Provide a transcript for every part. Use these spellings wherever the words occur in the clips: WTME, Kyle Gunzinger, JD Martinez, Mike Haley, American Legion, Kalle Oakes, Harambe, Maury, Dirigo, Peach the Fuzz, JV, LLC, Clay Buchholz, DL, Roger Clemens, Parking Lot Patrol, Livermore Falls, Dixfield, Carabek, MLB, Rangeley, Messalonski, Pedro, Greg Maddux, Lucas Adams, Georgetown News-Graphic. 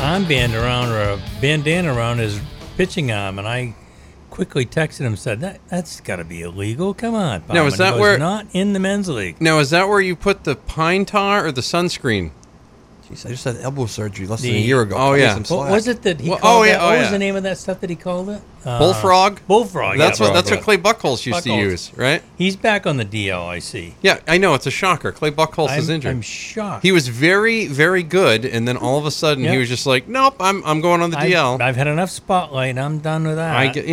arm band around or a bandana around his pitching arm, and I quickly texted him, said, that's got to be illegal. Come on, Bob. Now, is that where not in the men's league? Now, is that where you put the pine tar or the sunscreen? Jeez, I just had elbow surgery less than a year ago. Oh, yeah. What was it that he called it? What was the name of that stuff that he called it? Bullfrog? Bullfrog, That's what Clay Buchholz used to use, right? He's back on the DL, I see. Yeah, I know. It's a shocker. Clay Buchholz is injured. I'm shocked. He was very, very good, and then all of a sudden he was just like, nope, I'm going on the DL. I've had enough spotlight. I'm done with that. I guess. Thank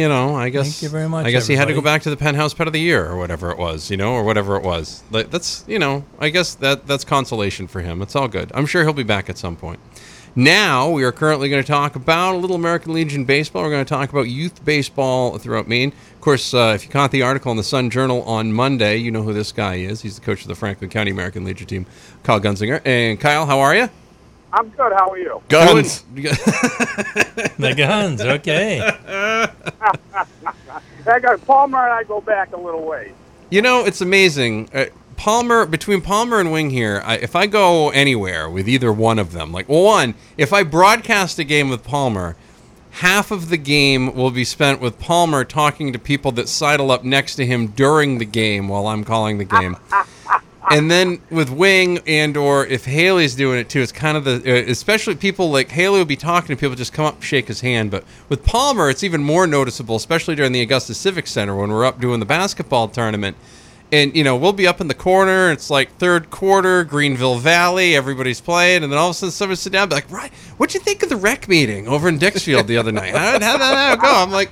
you very much, everybody. He had to go back to the Penthouse Pet of the Year or whatever it was, or whatever it was. That's, I guess that's consolation for him. It's all good. I'm sure he'll be back at some point. Now, we are currently going to talk about a little American Legion baseball. We're going to talk about youth baseball throughout Maine. Of course, if you caught the article in the Sun-Journal on Monday, you know who this guy is. He's the coach of the Franklin County American Legion team, Kyle Gunzinger. And Kyle, how are you? I'm good. How are you? Guns. The guns, okay. Palmer and I go back a little ways. It's amazing. Palmer, between Palmer and Wing here, if I go anywhere with either one of them, if I broadcast a game with Palmer, half of the game will be spent with Palmer talking to people that sidle up next to him during the game while I'm calling the game. And then with Wing, and or if Haley's doing it too, it's kind of especially people like Haley will be talking to people, just come up, shake his hand. But with Palmer, it's even more noticeable, especially during the Augusta Civic Center when we're up doing the basketball tournament. And, we'll be up in the corner. It's like third quarter, Greenville Valley. Everybody's playing. And then all of a sudden, somebody sit down and be like, right, what'd you think of the rec meeting over in Dixfield the other night? How did that go? I'm like,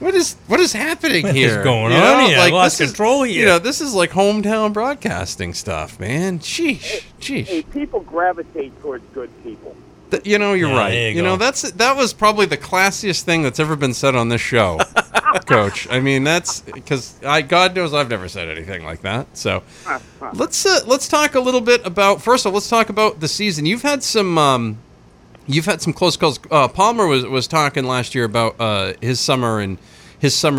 what is happening here? What is going on here? I lost control here. This is like hometown broadcasting stuff, man. Sheesh. Hey, people gravitate towards good people. You're right. That was probably the classiest thing that's ever been said on this show, Coach. I mean, that's because God knows I've never said anything like that. So let's talk a little bit about. First of all, let's talk about the season. You've had some close calls. Palmer was talking last year about his summer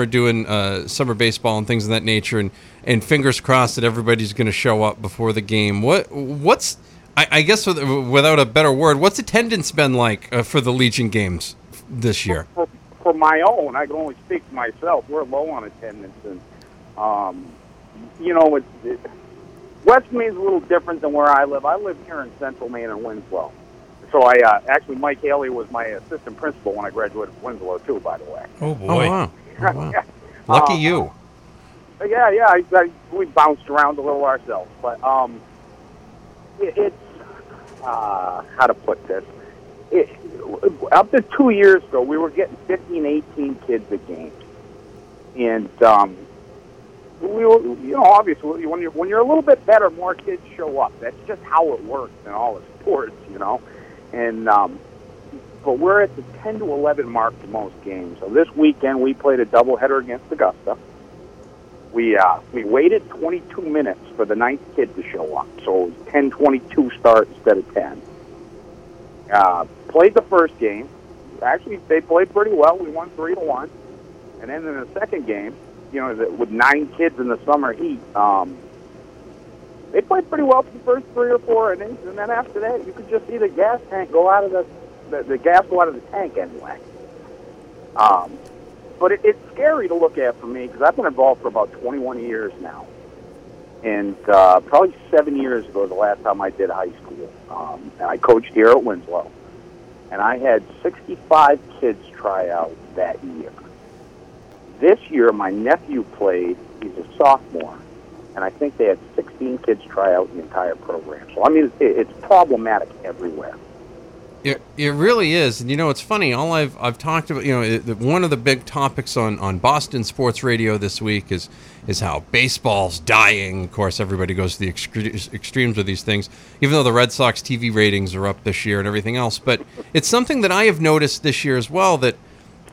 doing summer baseball and things of that nature, and fingers crossed that everybody's going to show up before the game. What's I guess, without a better word, what's attendance been like for the Legion games this year? For my own, I can only speak for myself. We're low on attendance, and West Maine's a little different than where I live. I live here in Central Maine in Winslow, so I actually Mike Haley was my assistant principal when I graduated from Winslow too. By the way, oh boy, oh, wow. Yeah. Lucky you. Yeah. We bounced around a little ourselves, but. It's how to put this. Up to 2 years ago, we were getting 15, 18 kids a game, and we were, obviously, when you're a little bit better, more kids show up. That's just how it works in all the sports, And but we're at the 10 to 11 mark for most games. So this weekend we played a doubleheader against Augusta. We waited 22 minutes for the ninth kid to show up, so it was 10-22 start instead of 10. Played the first game. Actually, they played pretty well. We won 3-1. And then in the second game, with 9 kids in the summer heat, they played pretty well for the first 3 or 4 innings, and then after that, you could just see the gas tank go out of the gas go out of the tank anyway. But it's scary to look at for me because I've been involved for about 21 years now. And probably 7 years ago, the last time I did high school, and I coached here at Winslow. And I had 65 kids try out that year. This year, my nephew played. He's a sophomore. And I think they had 16 kids try out the entire program. So, I mean, it's problematic everywhere. It really is, and it's funny. All I've talked about, one of the big topics on Boston sports radio this week is how baseball's dying. Of course, everybody goes to the extremes with these things, even though the Red Sox TV ratings are up this year and everything else. But it's something that I have noticed this year as well, that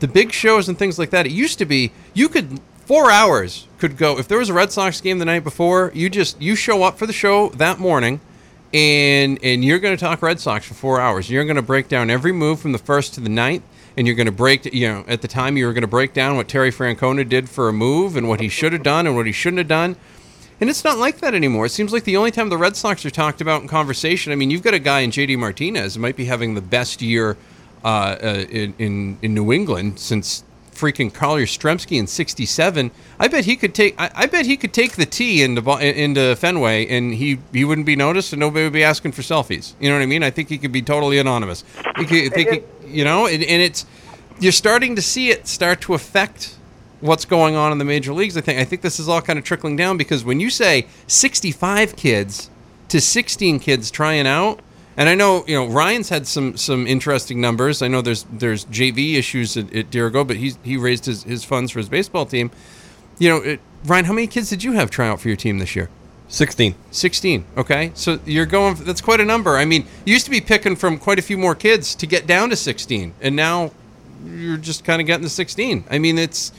the big shows and things like that. It used to be you could 4 hours could go if there was a Red Sox game the night before. You show up for the show that morning. And you're going to talk Red Sox for 4 hours. You're going to break down every move from the first to the ninth, and you're going to at the time you were going to break down what Terry Francona did for a move and what he should have done and what he shouldn't have done. And it's not like that anymore. It seems like the only time the Red Sox are talked about in conversation, I mean, you've got a guy in JD Martinez who might be having the best year in New England since freaking Carl Yastrzemski in '67. I bet he could take the tee into Fenway, and he wouldn't be noticed, and nobody would be asking for selfies. You know what I mean? I think he could be totally anonymous. You're starting to see it start to affect what's going on in the major leagues. I think this is all kind of trickling down, because when you say 65 kids to 16 kids trying out, and I know, you know, Ryan's had some interesting numbers. I know there's JV issues at Dirigo, but he raised his funds for his baseball team. You know, Ryan, how many kids did you have try out for your team this year? 16. Okay, so you're going. That's quite a number. I mean, you used to be picking from quite a few more kids to get down to 16, and now you're just kind of getting to 16. I mean, it's.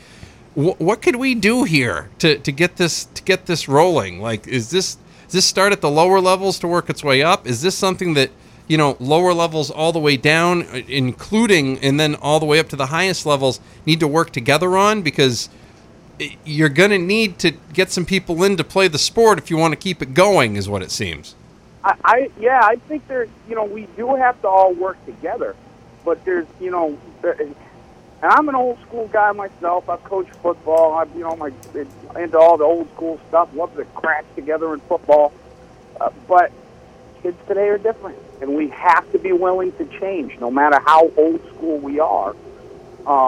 What could we do here to get this rolling? Like, does this start at the lower levels to work its way up? Is this something that, you know, lower levels all the way down, including and then all the way up to the highest levels, need to work together on? Because you're going to need to get some people in to play the sport if you want to keep it going, is what it seems. I think there's, you know, we do have to all work together, but there's, you know. And I'm an old-school guy myself. I've coached football. I'm, you know, into all the old-school stuff. Love to crash together in football. But kids today are different, and we have to be willing to change, no matter how old-school we are. I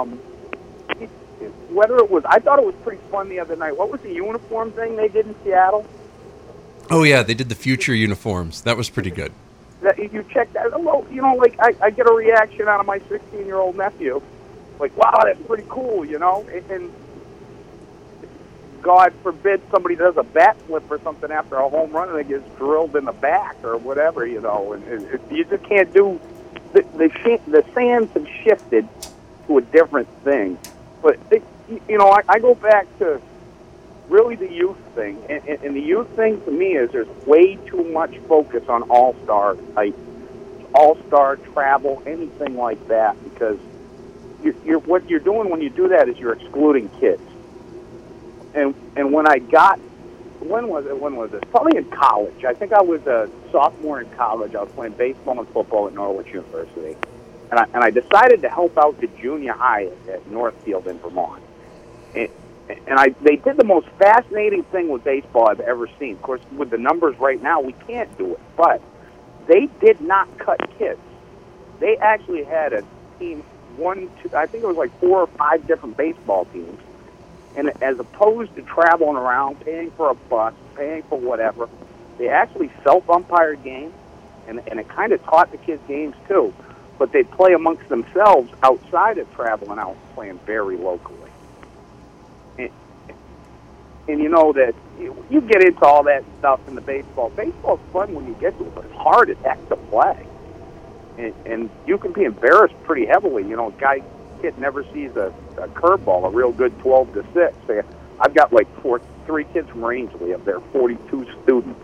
thought it was pretty fun the other night. What was the uniform thing they did in Seattle? Oh, yeah, they did the future uniforms. That was pretty good. That, you check that. Well, you know, like, I get a reaction out of my 16-year-old nephew. Like, wow, that's pretty cool, you know? And God forbid somebody does a bat flip or something after a home run and it gets drilled in the back or whatever, you know? And you just can't do... The sands have shifted to a different thing. But, you know, I go back to really the youth thing. And the youth thing to me is there's way too much focus on all-star type, all-star travel, anything like that, because... what you're doing when you do that is you're excluding kids. And when was it? Probably in college. I think I was a sophomore in college. I was playing baseball and football at Norwich University, and I decided to help out the junior high at Northfield in Vermont. And they did the most fascinating thing with baseball I've ever seen. Of course, with the numbers right now, we can't do it. But they did not cut kids. They actually had a team. I think it was like 4 or 5 different baseball teams, and as opposed to traveling around, paying for a bus, paying for whatever, they actually self-umpired games, and it kind of taught the kids games too, but they play amongst themselves outside of traveling out and playing very locally. And you know that you get into all that stuff in the baseball. Baseball's fun when you get to it, but it's hard as heck to play. And you can be embarrassed pretty heavily. You know, kid never sees a curveball, a real good 12-6. I've got like three kids from Rangeley up there, 42 students.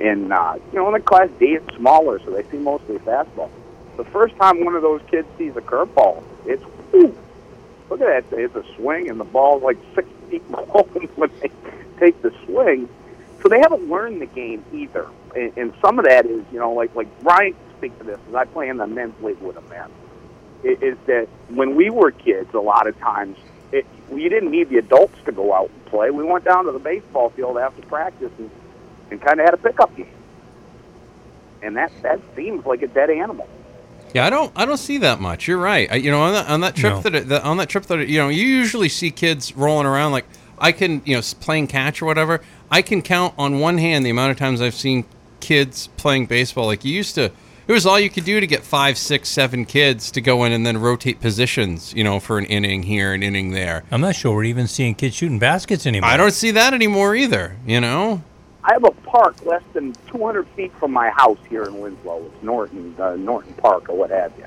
And, you know, in the class D, it's smaller, so they see mostly fastball. The first time one of those kids sees a curveball, it's, ooh, look at that. It's a swing, and the ball's like 6 feet long when they take the swing. So they haven't learned the game either. And some of that is, you know, like Ryan speak to this, because I play in the men's league with a man, is that when we were kids, a lot of times, we didn't need the adults to go out and play. We went down to the baseball field after practice and kind of had a pickup game. And that seems like a dead animal. Yeah, I don't see that much. You're right. On that trip, you know, you usually see kids rolling around like, I can, you know, playing catch or whatever. I can count on one hand the amount of times I've seen kids playing baseball. Like, you used to, it was all you could do to get 5, 6, 7 kids to go in and then rotate positions, you know, for an inning here, an inning there. I'm not sure we're even seeing kids shooting baskets anymore. I don't see that anymore either, you know. I have a park less than 200 feet from my house here in Winslow. It's Norton Park or what have you.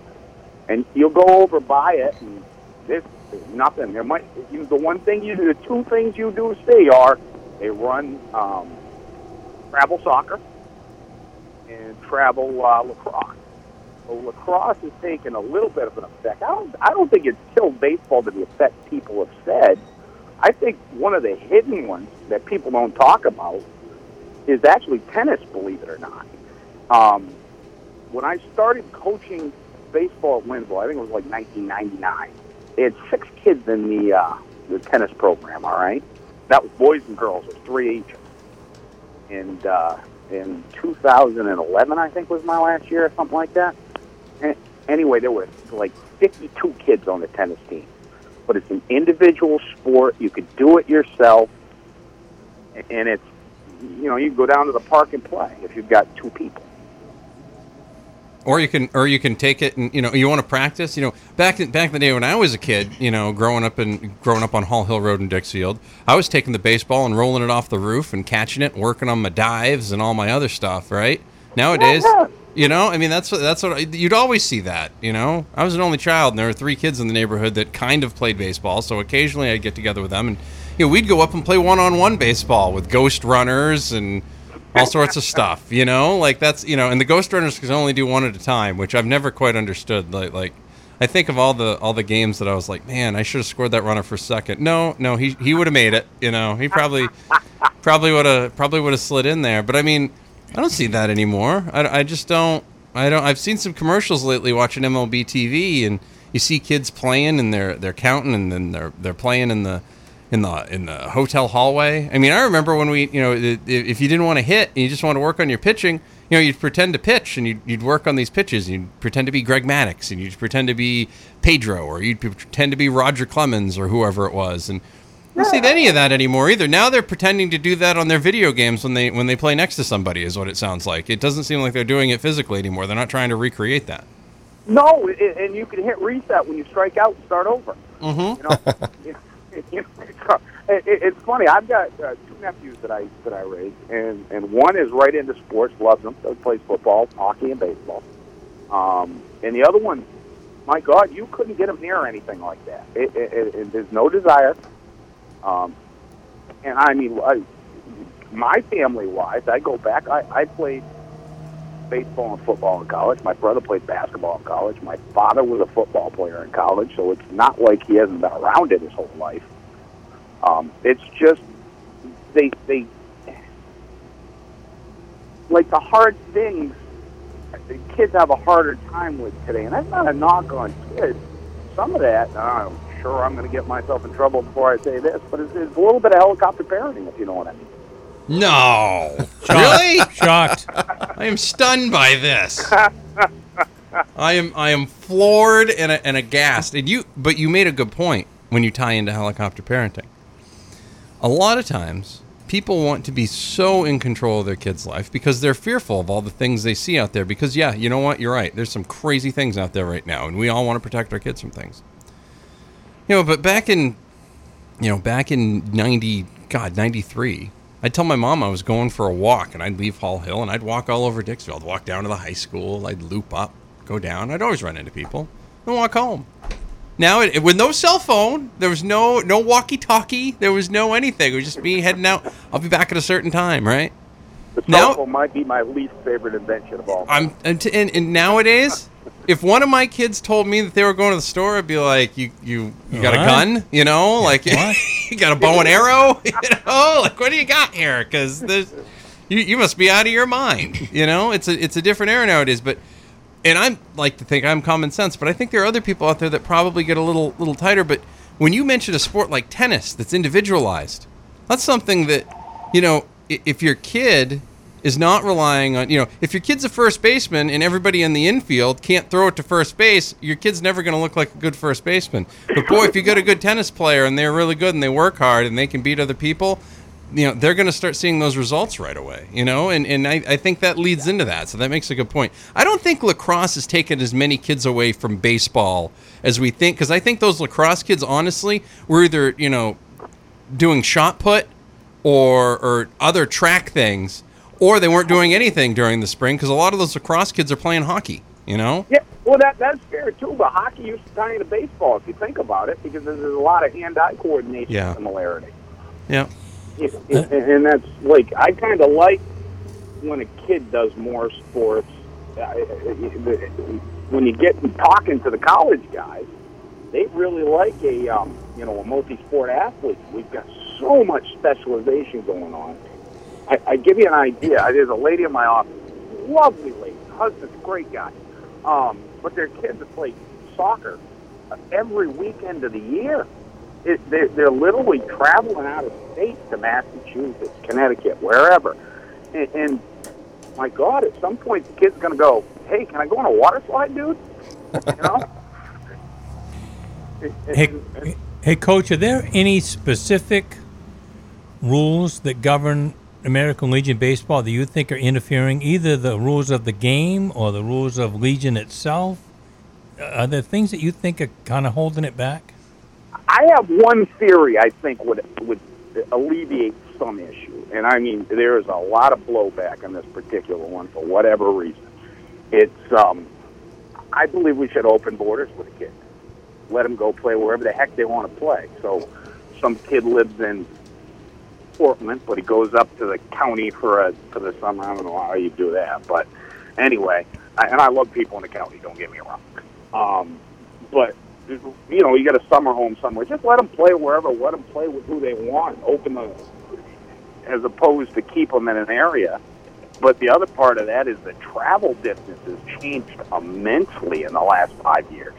And you'll go over by it, and this. Nothing. The two things you do see are they run travel soccer and travel lacrosse. So lacrosse is taking a little bit of an effect. I don't think it's killed baseball to the effect people have said. I think one of the hidden ones that people don't talk about is actually tennis, believe it or not. When I started coaching baseball at Winslow, I think it was like 1999, they had 6 kids in the tennis program, all right? That was boys and girls. It was 3 each. And in 2011, I think, was my last year or something like that. And anyway, there were like 52 kids on the tennis team. But it's an individual sport. You could do it yourself. And it's, you know, you can go down to the park and play if you've got 2 people. Or you can take it and, you know, you want to practice. You know, back in the day when I was a kid, you know, growing up on Hall Hill Road in Dixfield, I was taking the baseball and rolling it off the roof and catching it, working on my dives and all my other stuff. Right? Nowadays, you know, I mean, that's what you'd always see that. You know, I was an only child, and there were 3 kids in the neighborhood that kind of played baseball. So occasionally, I'd get together with them, and you know, we'd go up and play one-on-one baseball with ghost runners and all sorts of stuff, you know, like that's, you know, and the ghost runners can only do one at a time, which I've never quite understood. Like I think of all the games that I was like, man, I should have scored that runner for second. No, he would have made it, you know, he probably would have slid in there. But I mean, I don't see that anymore. I just don't. I've seen some commercials lately watching MLB TV, and you see kids playing and they're counting, and then they're playing in the hotel hallway. I mean, I remember when we, you know, if you didn't want to hit and you just wanted to work on your pitching, you know, you'd pretend to pitch and you'd work on these pitches. And you'd pretend to be Greg Maddux, and you'd pretend to be Pedro, or you'd pretend to be Roger Clemens or whoever it was. And I don't see any of that anymore either. Now they're pretending to do that on their video games when they play next to somebody, is what it sounds like. It doesn't seem like they're doing it physically anymore. They're not trying to recreate that. No, and you can hit reset when you strike out and start over. Mm-hmm. You know? It's funny. I've got 2 nephews that I raise, and one is right into sports, loves them. He plays football, hockey, and baseball. And the other one, my God, you couldn't get him near anything like that. There's no desire. And I mean, my family-wise, I go back. I played baseball and football in college. My brother played basketball in college. My father was a football player in college, so it's not like he hasn't been around it his whole life. It's just they like the hard things. The kids have a harder time with today, and that's not a knock on kids. Some of that, I'm sure I'm going to get myself in trouble before I say this, but it's a little bit of helicopter parenting, if you know what I mean. No. Really? Shocked. I am stunned by this. I am floored and aghast. But you made a good point when you tie into helicopter parenting. A lot of times, people want to be so in control of their kids' life because they're fearful of all the things they see out there. Because, yeah, you know what? You're right. There's some crazy things out there right now, and we all want to protect our kids from things. You know, but back in 93, I'd tell my mom I was going for a walk, and I'd leave Hall Hill, and I'd walk all over Dixville. I'd walk down to the high school. I'd loop up, go down. I'd always run into people and walk home. Now, with no cell phone, there was no walkie-talkie. There was no anything. It was just me heading out. I'll be back at a certain time, right? The cell phone might be my least favorite invention of all time. And nowadays, if one of my kids told me that they were going to the store, I'd be like, you got a gun? You know, like, you got a bow and arrow? You know, like, what do you got here? Because you must be out of your mind. You know, it's a different era nowadays. But, and I like to think I'm common sense, but I think there are other people out there that probably get a little tighter. But when you mention a sport like tennis that's individualized, that's something that, you know, if your kid is not relying on, you know, if your kid's a first baseman and everybody in the infield can't throw it to first base, your kid's never going to look like a good first baseman. But boy, if you get a good tennis player and they're really good and they work hard and they can beat other people, you know, they're going to start seeing those results right away, you know, and I think that leads into that. So that makes a good point. I don't think lacrosse has taken as many kids away from baseball as we think, because I think those lacrosse kids, honestly, were either, you know, doing shot put or other track things, or they weren't doing anything during the spring, because a lot of those lacrosse kids are playing hockey, you know? Yeah, well, that's fair, too, but hockey used to tie into baseball, if you think about it, because there's a lot of hand-eye coordination similarity. Yeah. And that's like, I kind of like when a kid does more sports. When you get talking to the college guys, they really like a multi-sport athlete. We've got so much specialization going on. I give you an idea. There's a lady in my office, lovely lady, husband's a great guy, but their kids have played soccer every weekend of the year. They're literally traveling out of states to Massachusetts, Connecticut, wherever. And my God, at some point the kid's going to go, hey, can I go on a water slide, dude? You know? Hey, Coach, are there any specific rules that govern American Legion baseball that you think are interfering, either the rules of the game or the rules of Legion itself? Are there things that you think are kind of holding it back? I have one theory I think would alleviate some issue, and I mean there is a lot of blowback on this particular one for whatever reason. It's I believe we should open borders with the kids, let them go play wherever the heck they want to play. So some kid lives in Portland, but he goes up to the county for the summer. I don't know how you do that, but anyway, I love people in the county. Don't get me wrong, but. You know, you got a summer home somewhere. Just let them play wherever. Let them play with who they want. Open them, as opposed to keep them in an area. But the other part of that is the travel distance has changed immensely in the last 5 years.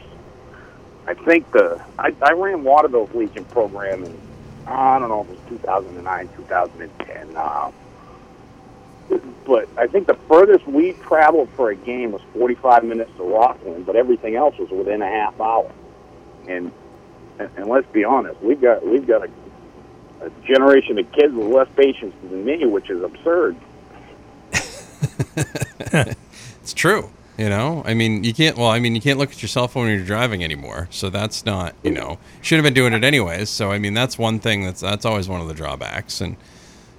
I think I ran Waterville's Legion program in, I don't know if it was 2009, 2010. But I think the furthest we traveled for a game was 45 minutes to Rockland, but everything else was within a half hour. And let's be honest, we've got a generation of kids with less patience than me, which is absurd. It's true, you know. I mean, you can't look at your cell phone when you're driving anymore. So that's not, you know, should have been doing it anyways. So I mean, that's one thing that's always one of the drawbacks. And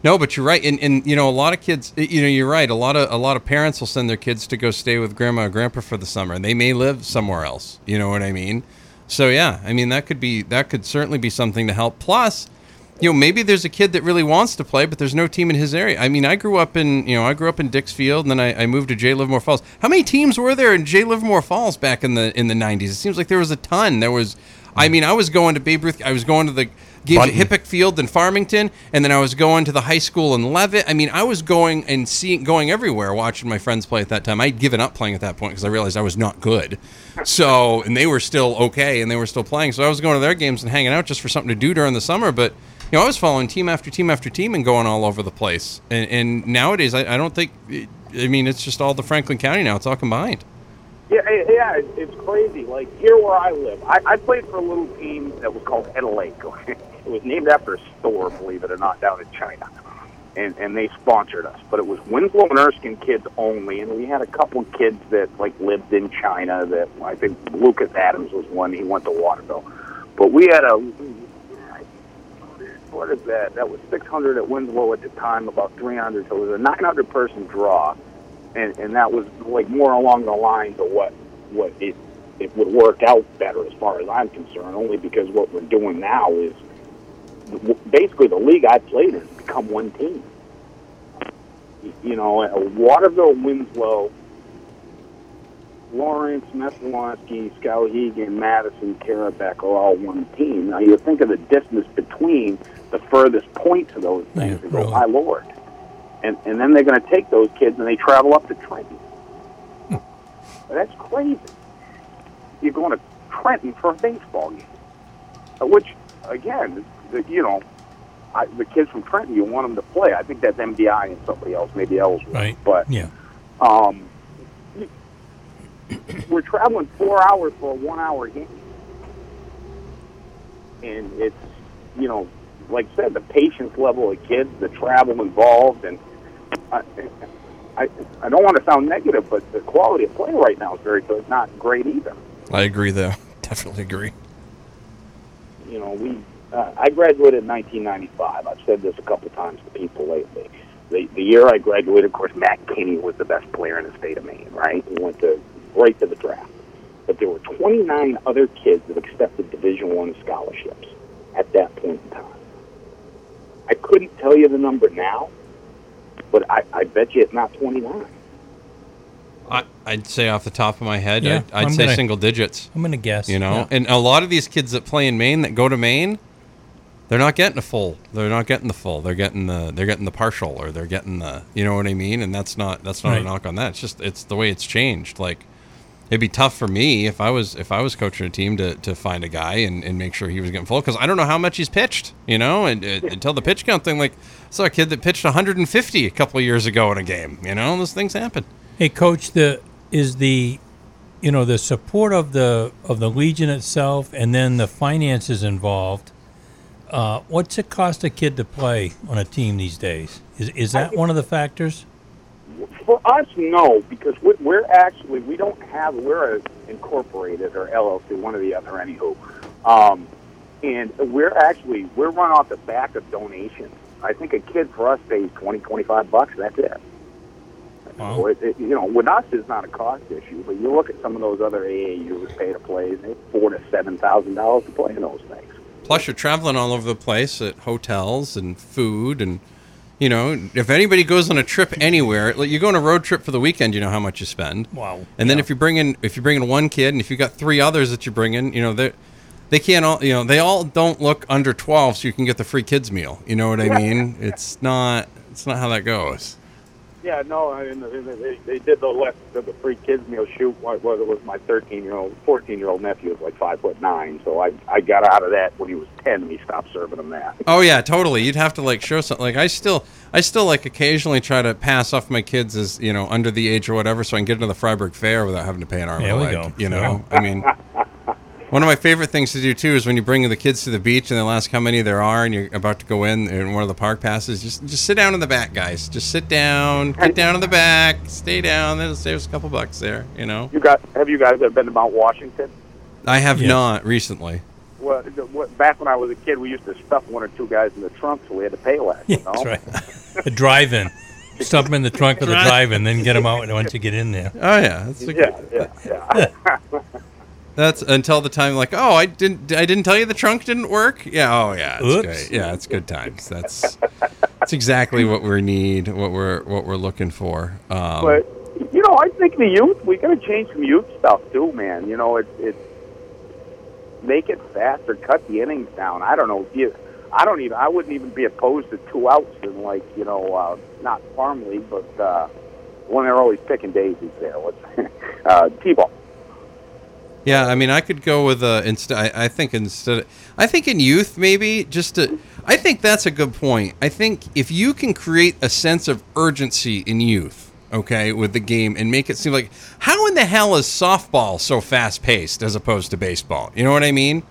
no, but you're right, and you know, a lot of kids, you know, you're right. A lot of parents will send their kids to go stay with grandma or grandpa for the summer, and they may live somewhere else. You know what I mean? So yeah, I mean that could certainly be something to help. Plus, you know, maybe there's a kid that really wants to play, but there's no team in his area. I mean, I grew up in Dix Field, and then I moved to J. Livermore Falls. How many teams were there in J. Livermore Falls back in the 90s? It seems like there was a ton. There was, I mean, I was going to Babe Ruth. I was going to the games at Hippick Field in Farmington, and then I was going to the high school in Leavitt. I mean, I was going everywhere, watching my friends play at that time. I'd given up playing at that point because I realized I was not good. So, and they were still okay, and they were still playing. So I was going to their games and hanging out just for something to do during the summer. But, you know, I was following team after team after team and going all over the place. And nowadays, I don't think, I mean, it's just all the Franklin County now. It's all combined. Yeah, it's crazy. Like, here where I live, I played for a little team that was called Edda Lake. It was named after a store, believe it or not, down in China. And they sponsored us. But it was Winslow and Erskine kids only, and we had a couple of kids that, like, lived in China that, I think Lucas Adams was one. He went to Waterville. But we had what is that? That was 600 at Winslow at the time, about 300. So it was a 900-person draw. And that was like more along the lines of what it would work out better as far as I'm concerned, only because what we're doing now is basically the league I played in has become one team. You know, Waterville, Winslow, Lawrence, Messalonski, Skowhegan, Madison, Carabek are all one team. Now you think of the distance between the furthest points of those things and go, my Lord. And then they're going to take those kids and they travel up to Trenton. That's crazy. You're going to Trenton for a baseball game, which, again, you know, the kids from Trenton, you want them to play. I think that's MBI and somebody else, maybe Ellsworth. Right. But yeah, we're traveling 4 hours for a 1 hour game, and it's, you know, like I said, the patience level of kids, the travel involved, and I don't want to sound negative, but the quality of play right now is very good, not great either. I agree, though. Definitely agree. You know, I graduated in 1995. I've said this a couple times to people lately. The year I graduated, of course, Matt Kinney was the best player in the state of Maine, right? He went right to the draft. But there were 29 other kids that accepted Division I scholarships at that point in time. I couldn't tell you the number now, but I bet you it's not 29. I'd say off the top of my head, yeah, I'd say single digits. I'm going to guess. You know, yeah. And a lot of these kids that play in Maine that go to Maine, They're not getting a full. They're not getting the full. They're getting the partial, or they're getting the, you know what I mean? And that's not right. A knock on that. It's just, it's the way it's changed. Like, it'd be tough for me if I was coaching a team to find a guy and make sure he was getting full, because I don't know how much he's pitched, you know, and until the pitch count thing. Like, I saw a kid that pitched 150 a couple of years ago in a game, you know, and those things happen. Hey, coach, the support of the Legion itself, and then the finances involved. What's it cost a kid to play on a team these days? Is that one of the factors? For us, no, because we're incorporated or LLC, one or the other, anywho. And we're run off the back of donations. I think a kid for us pays $20-$25. That's it. Wow. So with us, it's not a cost issue. But you look at some of those other AAUs pay to play, and it's $4,000 to $7,000 to play in those things. Plus, you're traveling all over the place at hotels and food, and, you know, if anybody goes on a trip anywhere, like you go on a road trip for the weekend, you know how much you spend. Wow! And then if you bring in one kid, and if you got three others that you bring in, you know, they can't all, you know, they all don't look under 12, so you can get the free kids meal. You know what I mean? It's not how that goes. Yeah, no, I mean, they did the free kids meal shoot, whether it was my 14-year-old nephew was like 5'9", so I got out of that when he was 10, and he stopped serving him that. Oh yeah, totally. You'd have to like show something. Like I still like occasionally try to pass off my kids as, you know, under the age or whatever, so I can get into the Freiburg Fair without having to pay an arm and a leg. There we go. You know, yeah. I mean, one of my favorite things to do too is when you bring the kids to the beach and they'll ask how many there are, and you're about to go in one of the park passes. Just sit down in the back, guys. Just sit down, get down in the back, stay down. That'll save us a couple bucks there. You know. Have you guys ever been to Mount Washington? I have not recently. Well, back when I was a kid, we used to stuff one or two guys in the trunk, so we had to pay less. Yeah, you know? That's right. A drive-in. Stuff them in the trunk for the drive-in, then get them out once you get in there. Oh yeah, that's good. That's until the time like, oh, I didn't tell you the trunk didn't work. Yeah, oh yeah, it's great. Yeah, it's good times. That's exactly what we need, what we're looking for. But you know, I think the youth, we got to change some youth stuff too, man. You know, it's make it faster, cut the innings down. I don't know. I wouldn't even be opposed to 2 outs in, like, you know, not farm league, but when they're always picking daisies there, T-ball. Yeah, I mean, I could go with I think in youth maybe I think that's a good point. I think if you can create a sense of urgency in youth, okay, with the game, and make it seem like, how in the hell is softball so fast paced as opposed to baseball? You know what I mean?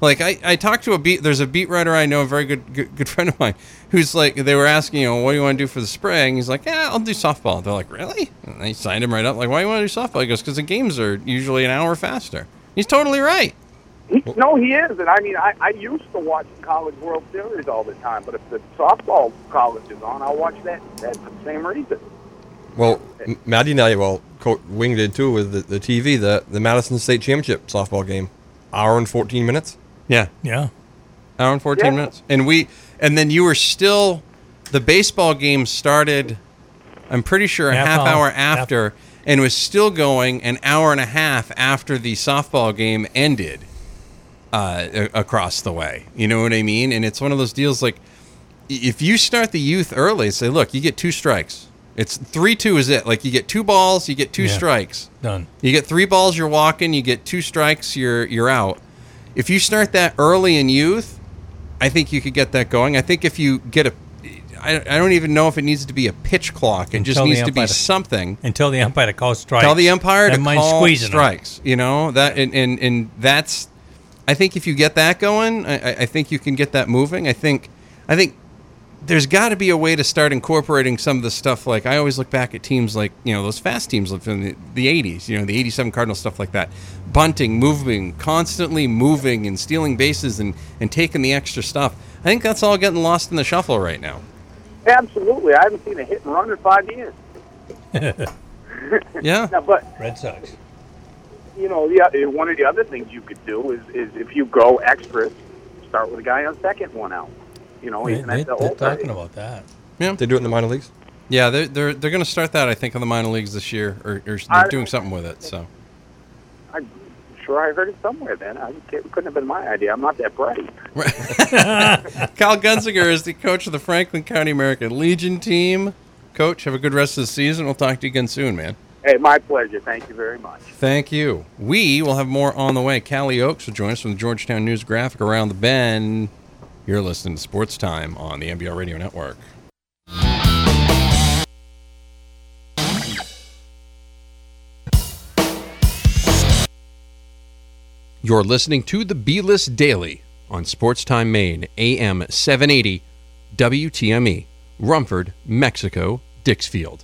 Like, I talked to there's a beat writer I know, a very good friend of mine, who's like, they were asking, you know, what do you want to do for the spring? He's like, yeah, I'll do softball. They're like, really? And they signed him right up. Like, why do you want to do softball? He goes, because the games are usually an hour faster. He's totally right. He is. And I mean, I used to watch College World Series all the time, but if the softball college is on, I'll watch that. That's the same reason. Well, Maddie and I, Wing did too with the TV, the Madison State Championship softball game. Hour and 14 minutes. Yeah. Hour and 14 minutes. And then you were still, the baseball game started, I'm pretty sure, a half hour after, and was still going an hour and a half after the softball game ended across the way. You know what I mean? And it's one of those deals, like, if you start the youth early, say, look, you get 2 strikes. It's 3-2 is it. Like, you get 2 balls, you get 2 strikes. Done. You get 3 balls, you're walking, you get 2 strikes, you're out. If you start that early in youth, I think you could get that going. I think if you get I don't even know if it needs to be a pitch clock. It just needs to be something. Until the umpire to call strikes. Tell the umpire to call strikes. Them. You know, that and that's, I think if you get that going, I think you can get that moving. I think there's got to be a way to start incorporating some of the stuff. Like, I always look back at teams like, you know, those fast teams from the 80s, you know, the 87 Cardinals, stuff like that. Bunting, moving, constantly moving and stealing bases and taking the extra stuff. I think that's all getting lost in the shuffle right now. Absolutely. I haven't seen a hit and run in 5 years. Yeah. Now, but Red Sox. You know, one of the other things you could do is if you go extras, start with a guy on second, 1 out. You know, they're talking about that. Yeah, they do it in the minor leagues. Yeah, they're going to start that, I think, in the minor leagues this year, or they're doing something with it. So, I'm sure I heard it somewhere then. It couldn't have been my idea. I'm not that bright. Kyle Gunzinger is the coach of the Franklin County American Legion team. Coach, have a good rest of the season. We'll talk to you again soon, man. Hey, my pleasure. Thank you very much. Thank you. We will have more on the way. Kalle Oakes will join us from the Georgetown News-Graphic around the bend. You're listening to Sports Time on the NBR Radio Network. You're listening to the B-List Daily on Sports Time Maine, AM 780, WTME, Rumford, Mexico, Dixfield.